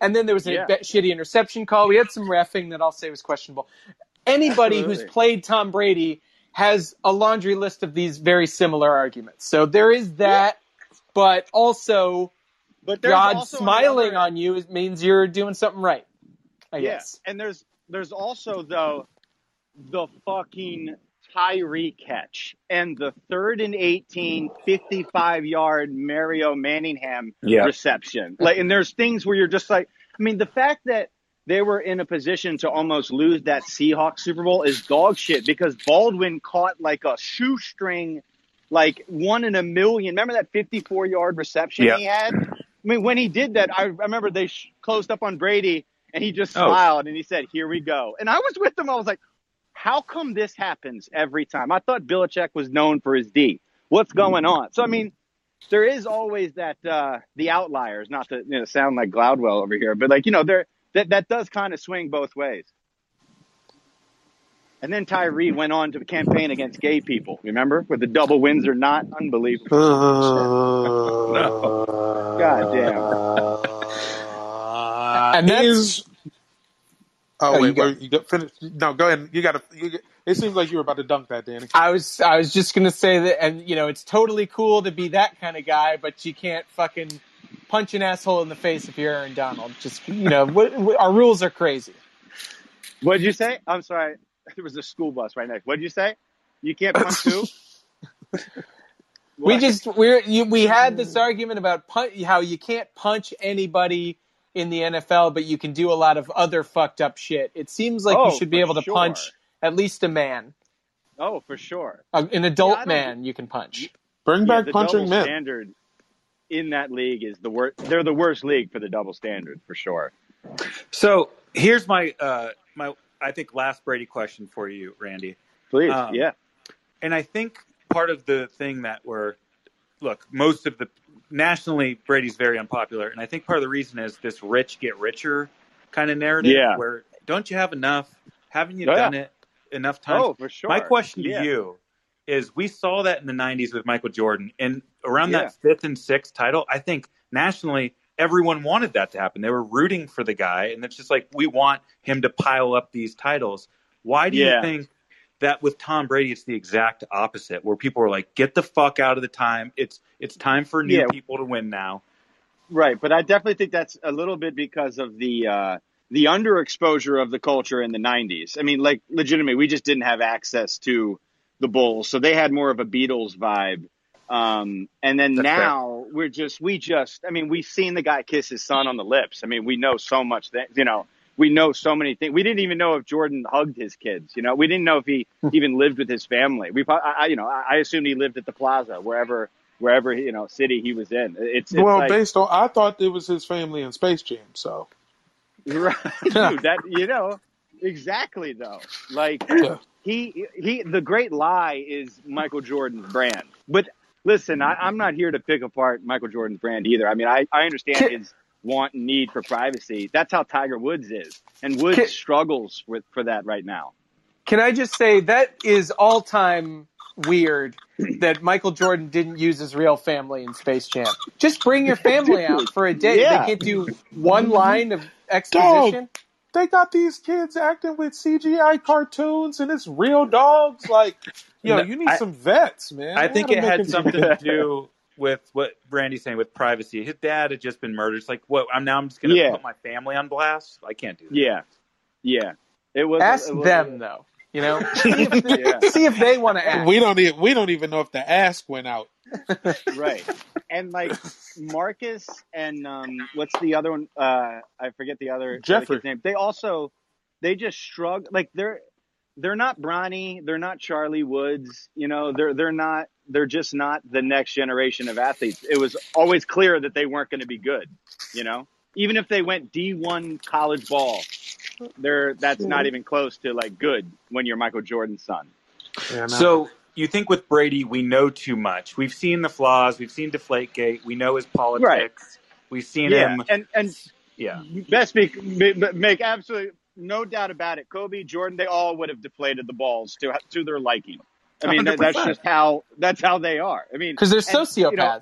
and then there was a shitty interception call. We had some reffing that I'll say was questionable. Anybody who's played Tom Brady has a laundry list of these very similar arguments. So there is that, but also... But God also smiling on you means you're doing something right, I guess. And there's also, though, the fucking Tyree catch and the 3rd and 18, 55-yard Mario Manningham reception. Like, and there's things where you're just like, I mean, the fact that they were in a position to almost lose that Seahawks Super Bowl is dog shit because Baldwin caught like a shoestring, like one in a million. Remember that 54-yard reception he had? I mean, when he did that, I remember they closed up on Brady, and he just smiled, and he said, here we go. And I was with them. I was like, how come this happens every time? I thought Belichick was known for his D. What's going on? So, I mean, there is always that the outliers, not to sound like Gladwell over here, but, like, that does kind of swing both ways. And then Tyree went on to campaign against gay people, remember? With the double wins or not. Unbelievable. No. God damn. And that is... Oh, wait. No, go ahead. It seems like you were about to dunk that, Danny. I was just going to say that, and, it's totally cool to be that kind of guy, but you can't fucking punch an asshole in the face if you're Aaron Donald. Just, our rules are crazy. What did you say? I'm sorry. There was a school bus right next. What did you say? You can't punch who? We had this argument about how you can't punch anybody in the NFL, but you can do a lot of other fucked up shit. It seems like you should be able to punch at least a man. Oh, for sure. An adult man you can punch. Bring back punching men. The standard in that league is the worst. They're the worst league for the double standard, for sure. So here's my I think last Brady question for you, Randy. Please, And I think part of the thing that most of the nationally Brady's very unpopular, and I think part of the reason is this rich get richer kind of narrative where don't you have enough? Haven't you done it enough times? Oh, for sure. My question to you is we saw that in the 90s with Michael Jordan, and around that 5th and 6th title, I think nationally everyone wanted that to happen. They were rooting for the guy, and it's just like we want him to pile up these titles. Why do you think that with Tom Brady it's the exact opposite, where people are like, get the fuck out of the time. It's time for new people to win now. Right, but I definitely think that's a little bit because of the underexposure of the culture in the 90s. I mean, like, legitimately, we just didn't have access to the Bulls, so they had more of a Beatles vibe. And then that's now fair. We've seen the guy kiss his son on the lips. I mean, we know so much that, we know so many things. We didn't even know if Jordan hugged his kids, we didn't know if he even lived with his family. I assumed he lived at the Plaza, wherever, city he was in. It's well, like, based on, I thought it was his family in Space Jam. So. Right. Dude, that, exactly though. Like he, the great lie is Michael Jordan's brand, but listen, I'm not here to pick apart Michael Jordan's brand either. I mean, I understand his want and need for privacy. That's how Tiger Woods is. And Woods struggles for that right now. Can I just say that is all-time weird that Michael Jordan didn't use his real family in Space Jam. Just bring your family out for a day. Yeah. They can't do one line of exposition. Dog. They got these kids acting with CGI cartoons and it's real dogs. Like, you need some vets, man. I think it had something to do with what Brandy's saying with privacy. His dad had just been murdered. It's like, what? I'm just going to put my family on blast. I can't do that. Yeah. It was. Ask them though. See if they want to ask. We don't even know if the ask went out. Right. And like Marcus and what's the other one? I forget the other Jeffrey's name. They also They just struggle. Like they're not Bronny. They're not Charlie Woods. You know, they're not. They're just not the next generation of athletes. It was always clear that they weren't going to be good. You know, even if they went D1 college ball, that's not even close to like good when you're Michael Jordan's son. Yeah, so you think with Brady, we know too much. We've seen the flaws. We've seen Deflategate. We know his politics. Right. We've seen him. And best make absolutely no doubt about it. Kobe, Jordan, they all would have deflated the balls to their liking. I mean, that's just how they are. I mean, because they're sociopaths. You know,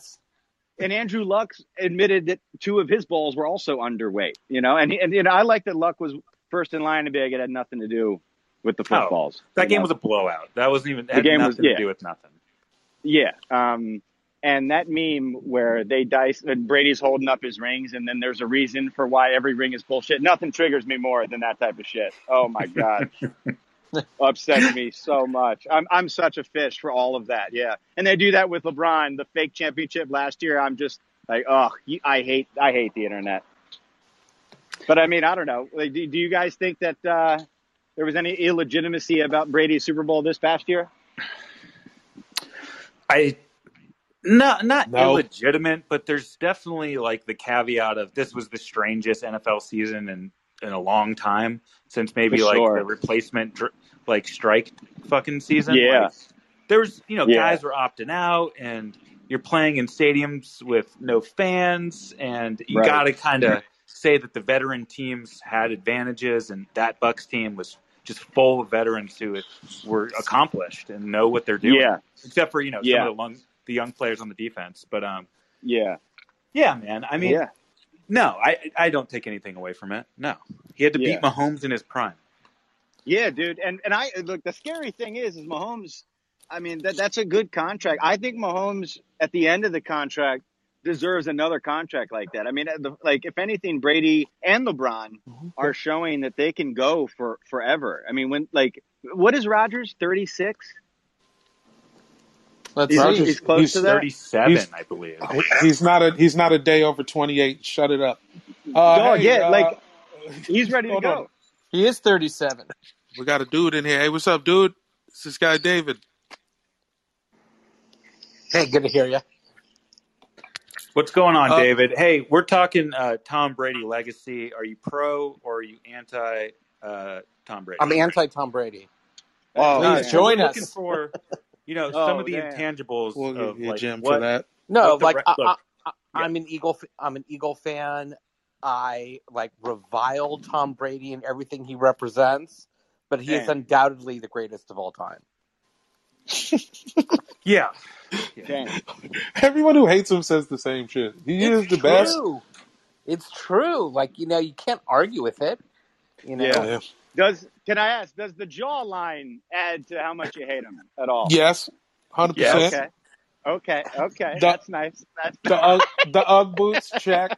and Andrew Luck admitted that two of his balls were also underweight. You know, and you know, I like that Luck was first in line to be like, it had nothing to do with the footballs. That game was a blowout. That wasn't even had nothing to do with nothing. Yeah. And that meme where they dice and Brady's holding up his rings and then there's a reason for why every ring is bullshit. Nothing triggers me more than that type of shit. Oh my God. Upsets me so much. I'm such a fish for all of that. Yeah. And they do that with LeBron, the fake championship last year. I'm just like, oh, I hate the internet. But I mean, I don't know. Like, do you guys think that there was any illegitimacy about Brady's Super Bowl this past year? Not illegitimate, but there's definitely like the caveat of this was the strangest NFL season in a long time since maybe the replacement like strike fucking season. Yeah, like, there was guys were opting out and you're playing in stadiums with no fans and you got to kind of say that the veteran teams had advantages, and that Bucks team was just full of veterans who were accomplished and know what they're doing. Yeah. Except for, some of the young players on the defense. But yeah, man. I mean, no, I don't take anything away from it. No, he had to beat Mahomes in his prime. Yeah, dude. And I look. The scary thing is Mahomes. I mean, that's a good contract. I think Mahomes at the end of the contract deserves another contract like that. I mean, like if anything, Brady and LeBron are showing that they can go for forever. I mean, what is Rodgers? 36? He's close to that. 37, I believe. He's not a day over 28. Shut it up. He's ready to go. On. He is 37. We got a dude in here. Hey, what's up, dude? It's this guy David. Hey, good to hear you. What's going on, David? Hey, we're talking Tom Brady legacy. Are you pro or are you anti Tom Brady? I'm anti Tom Brady. Oh, please join us. Looking for some of the intangibles. We'll give you a gem for that. No, I'm an Eagle fan. I revile Tom Brady and everything he represents, but he is undoubtedly the greatest of all time. Yeah. Everyone who hates him says the same shit. He is the best. It's true. You can't argue with it. Yeah. Can I ask? Does the jawline add to how much you hate him at all? Yes, 100%. Okay. That's nice. The UGG boots, check.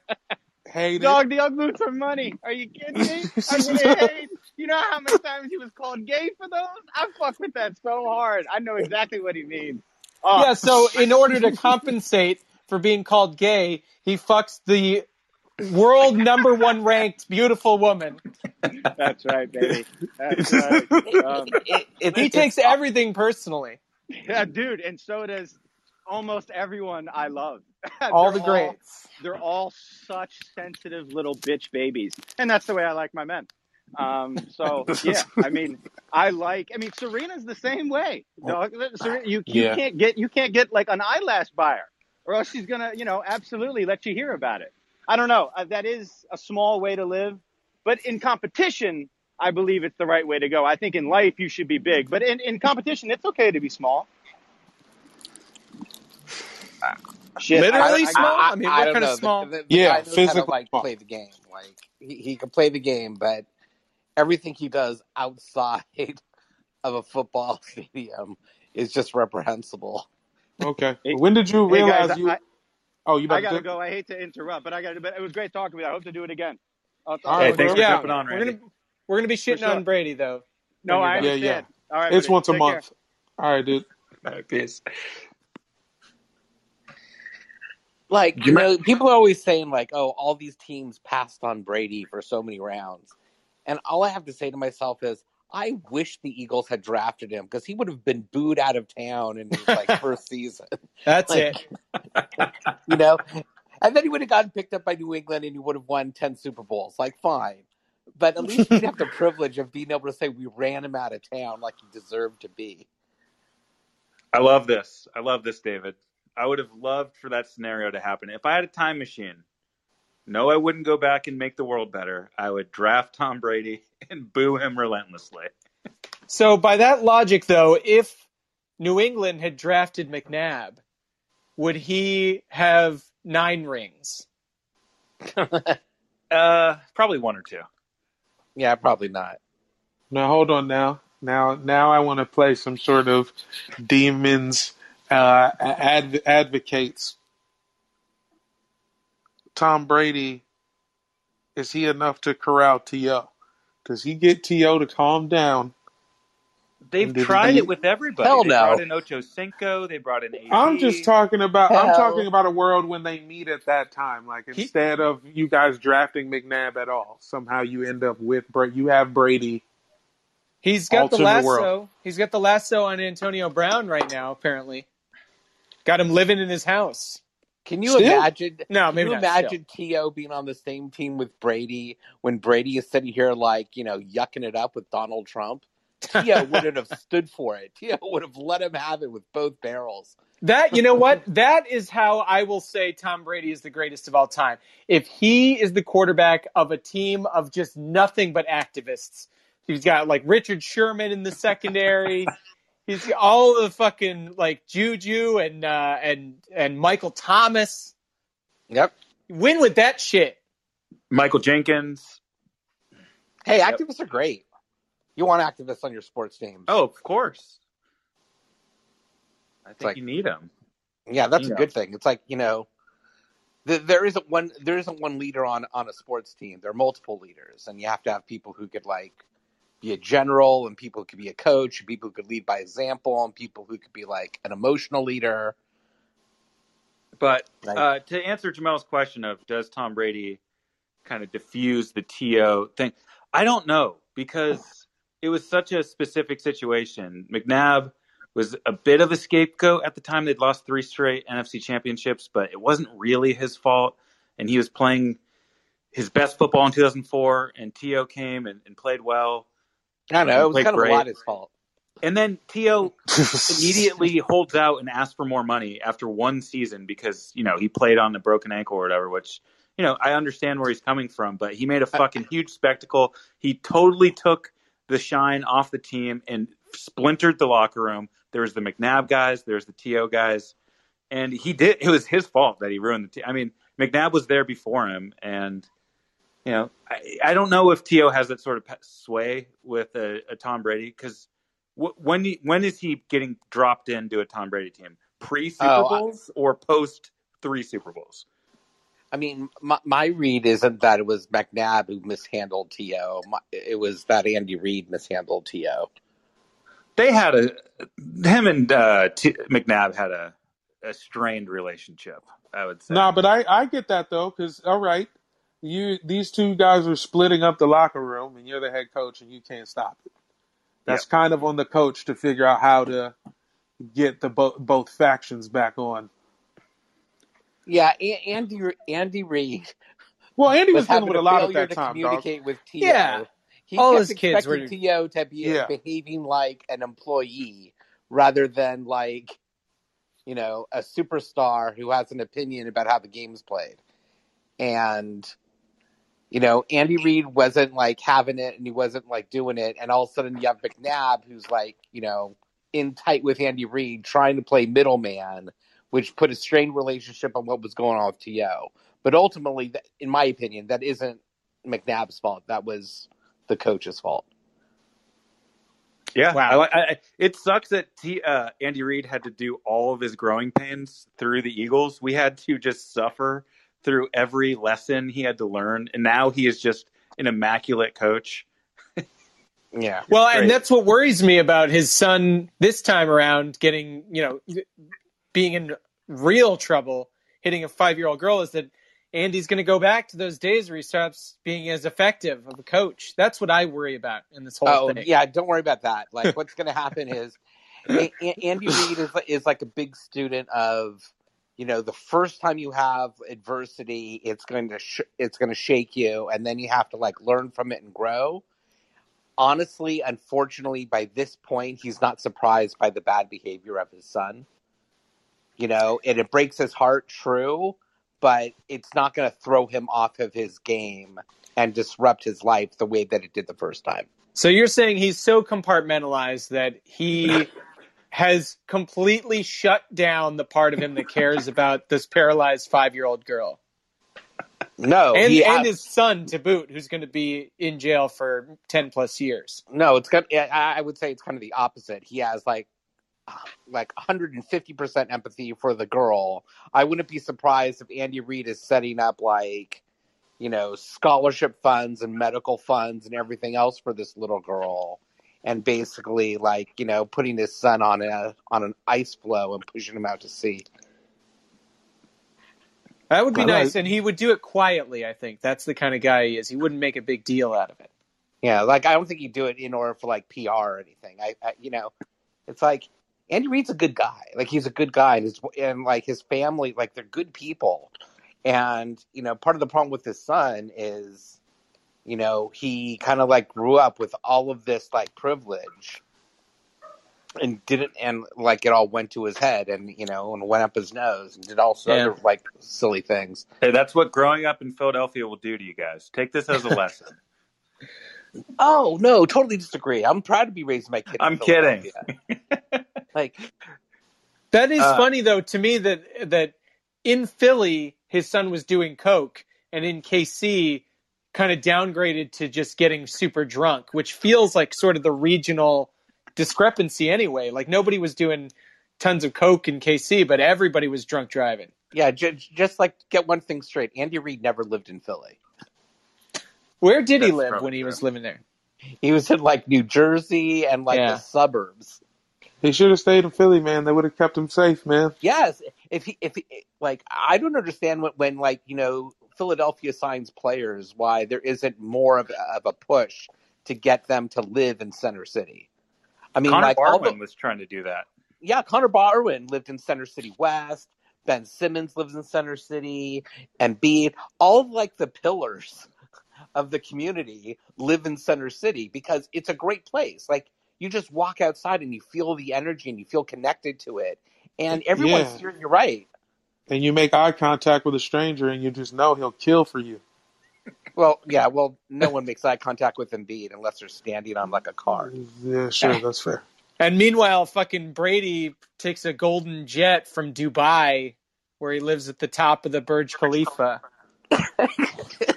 Hate dog. It. The UGG boots are money. Are you kidding me? You know how many times he was called gay for those? I fuck with that so hard. I know exactly what he means. Oh. Yeah, so in order to compensate for being called gay, he fucks the world number one ranked beautiful woman. That's right, baby. That's right. He takes everything personally. Yeah, dude, and so does almost everyone I love. All the greats. They're all such sensitive little bitch babies. And that's the way I like my men. Serena's the same way, dog. Serena, you can't get like an eyelash by her, or else she's gonna absolutely let you hear about it. I don't know, that is a small way to live, but in competition I believe it's the right way to go. I think in life you should be big, but in competition it's okay to be small. Shit. Literally small? What kind of small? The physically play the game. Like he can play the game, but everything he does outside of a football stadium is just reprehensible. Okay. When did you realize guys, you? I gotta go. I hate to interrupt, but it was great talking with you. I hope to do it again. Thanks for jumping on, Randy. We're gonna be shitting on Brady though. No, I understand. Yeah. All right, it's buddy. Once a month. Care. All right, dude. All right, peace. People are always saying all these teams passed on Brady for so many rounds. And all I have to say to myself is, I wish the Eagles had drafted him, because he would have been booed out of town in his first season. That's it. You know? And then he would have gotten picked up by New England and he would have won 10 Super Bowls. Fine. But at least we'd have the privilege of being able to say we ran him out of town like he deserved to be. I love this. I love this, David. I would have loved for that scenario to happen. If I had a time machine, no, I wouldn't go back and make the world better. I would draft Tom Brady and boo him relentlessly. So by that logic, though, if New England had drafted McNabb, would he have 9 rings? Probably 1 or 2. Yeah, probably not. Now, hold on now. Now I want to play some sort of demons advocates. Tom Brady, is he enough to corral T.O.? Does he get T.O. to calm down? They've tried it with everybody. Hell no. They brought in Ocho Cinco. They brought in AD. I'm talking about a world when they meet at that time. Instead of you guys drafting McNabb at all, somehow you end up with Brady. He's got the lasso. He's got the lasso on Antonio Brown right now, apparently. Got him living in his house. Can you imagine? No, maybe not. Imagine T.O. being on the same team with Brady when Brady is sitting here yucking it up with Donald Trump? T.O. wouldn't have stood for it. T.O. would have let him have it with both barrels. You know what? That is how I will say Tom Brady is the greatest of all time. If he is the quarterback of a team of just nothing but activists, he's got Richard Sherman in the secondary. He's got all the fucking Juju and Michael Thomas. Yep. Win with that shit. Michael Jenkins. Hey, activists are great. You want activists on your sports teams. Oh, of course. I think you need them. Yeah, that's a good thing. It's there isn't one leader on a sports team. There are multiple leaders, and you have to have people who could be a general, and people who could be a coach, and people who could lead by example, and people who could be an emotional leader. But to answer Jamel's question of does Tom Brady kind of diffuse the T.O. thing, I don't know, because it was such a specific situation. McNabb was a bit of a scapegoat at the time. They'd lost 3 straight NFC championships, but it wasn't really his fault, and he was playing his best football in 2004, and T.O. came and played well. I know, it was kind of a lot his fault. And then T.O. immediately holds out and asks for more money after 1 season because, he played on a broken ankle or whatever, which, I understand where he's coming from, but he made a fucking huge spectacle. He totally took the shine off the team and splintered the locker room. There's the McNabb guys, there's the T.O. guys, and it was his fault that he ruined the team. I mean, McNabb was there before him, and I don't know if T.O. has that sort of sway with a Tom Brady, because when is he getting dropped into a Tom Brady team? Pre-Super Bowls or post-3 Super Bowls? I mean, my read isn't that it was McNabb who mishandled T.O. It was that Andy Reid mishandled T.O. They had McNabb had a strained relationship, I would say. No, but I get that, though, because, all right, these 2 guys are splitting up the locker room, and you're the head coach, and you can't stop it. That's kind of on the coach to figure out how to get the both factions back on. Yeah, Andy Reid. Well, Andy was dealing with a lot of that to time, communicate dog. With T.O. Yeah, he all his kids were T.O. to be behaving like an employee rather than a superstar who has an opinion about how the game's played. And Andy Reid wasn't having it, and he wasn't doing it. And all of a sudden, you have McNabb, who's in tight with Andy Reid, trying to play middleman, which put a strained relationship on what was going on with T.O. But ultimately, in my opinion, that isn't McNabb's fault. That was the coach's fault. Yeah, wow. It sucks that Andy Reid had to do all of his growing pains through the Eagles. We had to just suffer through every lesson he had to learn, and now he is just an immaculate coach. Yeah. Well, and that's what worries me about his son this time around getting, being in real trouble hitting a 5-year-old girl, is that Andy's going to go back to those days where he stops being as effective of a coach. That's what I worry about in this whole thing. Yeah, don't worry about that. Like, what's going to happen is Andy Reid is like a big student of, you know, the first time you have adversity, it's going to shake you, and then you have to like learn from it and grow. Honestly, unfortunately, by this point, he's not surprised by the bad behavior of his son. You know, and it breaks his heart, true, but it's not going to throw him off of his game and disrupt his life the way that it did the first time. So you're saying he's so compartmentalized that he has completely shut down the part of him that cares about this paralyzed 5-year-old girl. No, and his son to boot, who's going to be in jail for 10+ years. No, it's got. I would say it's kind of the opposite. He has like 150% empathy for the girl. I wouldn't be surprised if Andy Reid is setting up like, you know, scholarship funds and medical funds and everything else for this little girl, and basically like, you know, putting his son on an ice floe and pushing him out to sea. That would be nice, and he would do it quietly, I think. That's the kind of guy he is. He wouldn't make a big deal out of it. Yeah, like, I don't think he'd do it in order for, like, PR or anything. You know, it's like, Andy Reid's a good guy. Like, he's a good guy, and like, his family, like, they're good people. And, you know, part of the problem with his son is, you know, he kind of, like, grew up with all of this, like, privilege and like it all went to his head and, you know, and went up his nose and did all sorts of like silly things. Hey, that's what growing up in Philadelphia will do to you guys. Take this as a lesson. Oh no, totally disagree. I'm proud to be raising my kid. I'm kidding. Like, that is funny though, to me that in Philly, his son was doing coke, and in KC kind of downgraded to just getting super drunk, which feels like sort of the regional discrepancy anyway. Like, nobody was doing tons of coke in KC, but everybody was drunk driving. Yeah, just like, get one thing straight. Andy Reid never lived in Philly. Where did he live when he was living there? He was in like New Jersey and like the suburbs. He should have stayed in Philly, man. They would have kept him safe, man. Yes. If he like, I don't understand when like, you know, Philadelphia signs players, why there isn't more of a push to get them to live in Center City. I mean, Connor Barwin was trying to do that. Yeah, Connor Barwin lived in Center City West. Ben Simmons lives in Center City. And Embiid, all of like the pillars of the community live in Center City because it's a great place. Like, you just walk outside and you feel the energy and you feel connected to it. And everyone's here, you're right. And you make eye contact with a stranger and you just know he'll kill for you. Well, yeah, well, no one makes eye contact with Embiid unless they're standing on, like, a car. Yeah, sure, that's fair. And meanwhile, fucking Brady takes a golden jet from Dubai, where he lives at the top of the Burj Khalifa.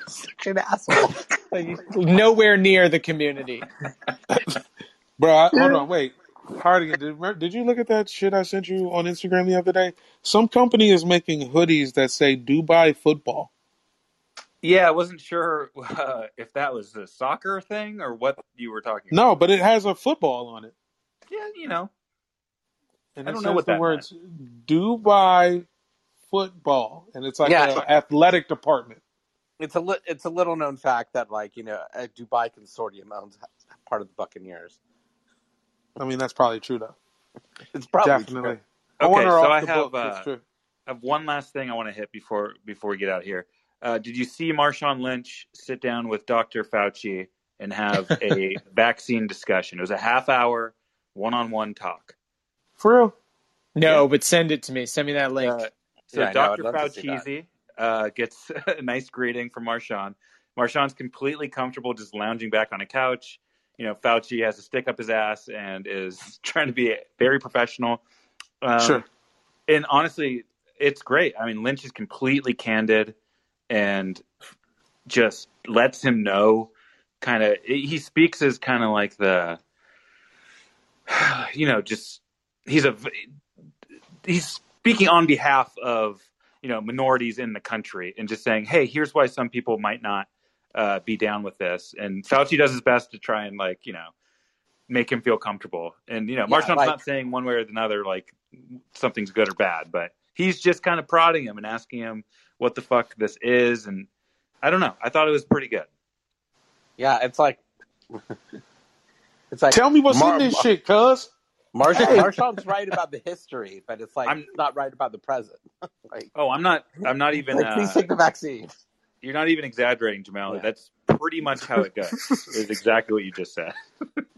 Such an asshole. Like, nowhere near the community. Bro, hold on, wait. Hardigan, did you look at that shit I sent you on Instagram the other day? Some company is making hoodies that say Dubai football. Yeah, I wasn't sure if that was the soccer thing or what you were talking about. No, but it has a football on it. Yeah, you know. And I don't know what that words meant. Dubai football, and it's like an athletic department. It's a little known fact that, like, you know, a Dubai consortium owns part of the Buccaneers. I mean, that's probably true though. It's probably definitely true. Okay, so I have one last thing I want to hit before we get out of here. Did you see Marshawn Lynch sit down with Dr. Fauci and have a vaccine discussion? It was a half-hour, one-on-one talk. For real? No, but send it to me. Send me that link. Dr. Fauci gets a nice greeting from Marshawn. Marshawn's completely comfortable just lounging back on a couch. You know, Fauci has a stick up his ass and is trying to be very professional. Sure. And honestly, it's great. I mean, Lynch is completely candid and just lets him know, kind of, he speaks as kind of like the, you know, just, he's speaking on behalf of, you know, minorities in the country and just saying, hey, here's why some people might not be down with this. And Fauci does his best to try and, like, you know, make him feel comfortable. And, you know, Marshawn's not saying one way or another, like, something's good or bad, but he's just kind of prodding him and asking him what the fuck this is. And I don't know. I thought it was pretty good. Yeah, it's like tell me what's in this shit, cuz. Marshawn's right about the history, but it's like I'm not right about the present. Like, oh, I'm not even. Like, please take the vaccine. You're not even exaggerating, Jamal. Yeah. That's pretty much how it goes. It's exactly what you just said.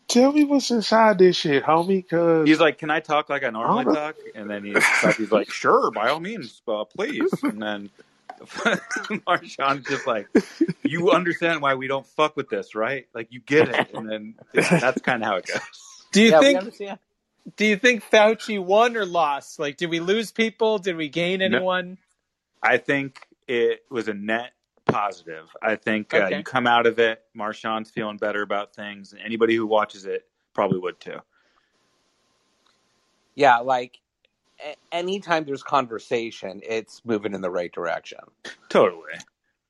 Tell me what's inside this shit, homie. Cause he's like, "Can I talk like I normally talk?" And then he's like, "Sure, by all means, please." And then Marshawn's just like, "You understand why we don't fuck with this, right? Like, you get it." And then that's kind of how it goes. Do you think? Do you think Fauci won or lost? Like, did we lose people? Did we gain anyone? No. I think it was a net positive. I think you come out of it, Marshawn's feeling better about things, and anybody who watches it probably would too. Yeah, like, anytime there's conversation, it's moving in the right direction. Totally.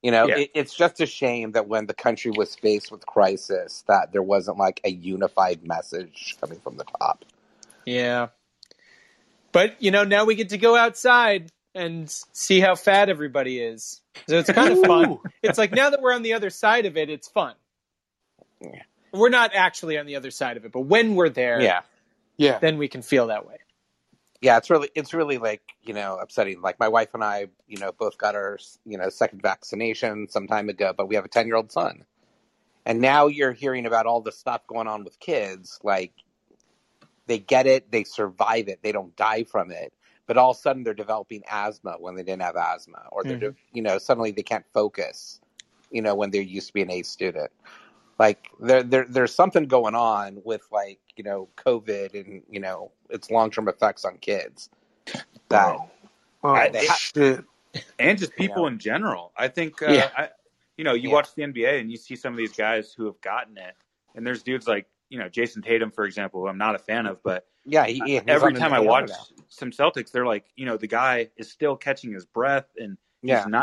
You know, it's just a shame that when the country was faced with crisis, that there wasn't, like, a unified message coming from the top. Yeah. But, you know, now we get to go outside and see how fat everybody is. So it's kind of fun. It's like now that we're on the other side of it, it's fun. Yeah. We're not actually on the other side of it, but when we're there, then we can feel that way. Yeah, it's really like, you know, upsetting. Like my wife and I, you know, both got our, you know, second vaccination some time ago, but we have a 10-year-old son. And now you're hearing about all the stuff going on with kids, like, they get it, they survive it, they don't die from it. But all of a sudden, they're developing asthma when they didn't have asthma, or they're, you know, suddenly they can't focus, you know, when they used to be an A student. Like there's something going on with, like, you know, COVID and, you know, its long-term effects on kids. That shit, and just people in general. I think, you know, you watch the NBA and you see some of these guys who have gotten it, and there's dudes like, you know, Jason Tatum, for example, who I'm not a fan of, but every time I watch some Celtics, they're like, you know, the guy is still catching his breath and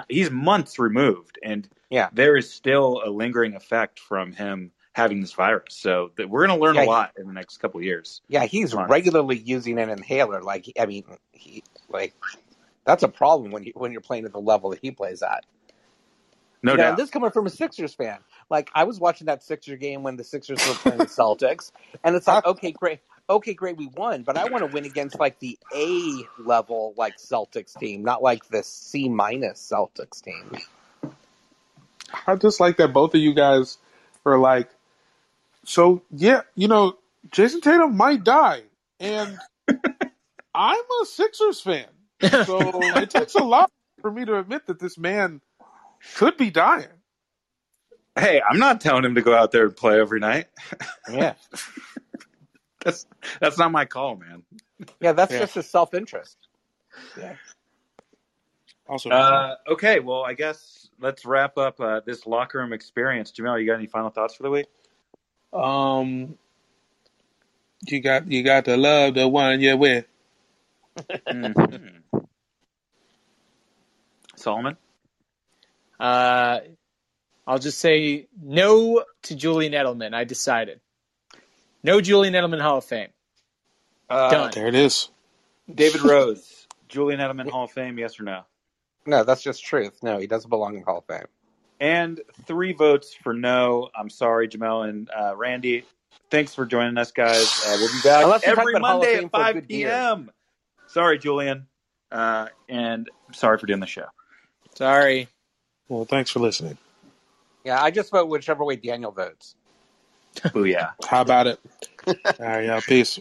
he's months removed. And there is still a lingering effect from him having this virus. So we're going to learn a lot in the next couple of years. Yeah, he's regularly using an inhaler. Like, I mean, that's a problem when you're playing at the level that he plays at. No doubt. And this coming from a Sixers fan. Like, I was watching that Sixers game when the Sixers were playing the Celtics, and it's like, okay, great, we won, but I want to win against, like, the A-level, like, Celtics team, not, like, the C-minus Celtics team. I just like that both of you guys are like, so, yeah, you know, Jason Tatum might die, and I'm a Sixers fan, so it takes a lot for me to admit that this man could be dying. Hey, I'm not telling him to go out there and play every night. Yeah. That's not my call, man. Yeah, that's just his self-interest. Yeah. Also, okay, well, I guess let's wrap up this locker room experience. Jamel, you got any final thoughts for the week? You got to love the one you're with. Mm-hmm. Solomon? I'll just say no to Julian Edelman. I decided. No Julian Edelman Hall of Fame. Done. There it is. David Rose, Julian Edelman Hall of Fame, yes or no? No, that's just truth. No, he doesn't belong in Hall of Fame. And 3 votes for no. I'm sorry, Jamel and Randy. Thanks for joining us, guys. We'll be back every Monday at 5 p.m. Sorry, Julian. And sorry for doing the show. Sorry. Well, thanks for listening. Yeah, I just vote whichever way Daniel votes. Booyah. How about it? All right, y'all. Peace.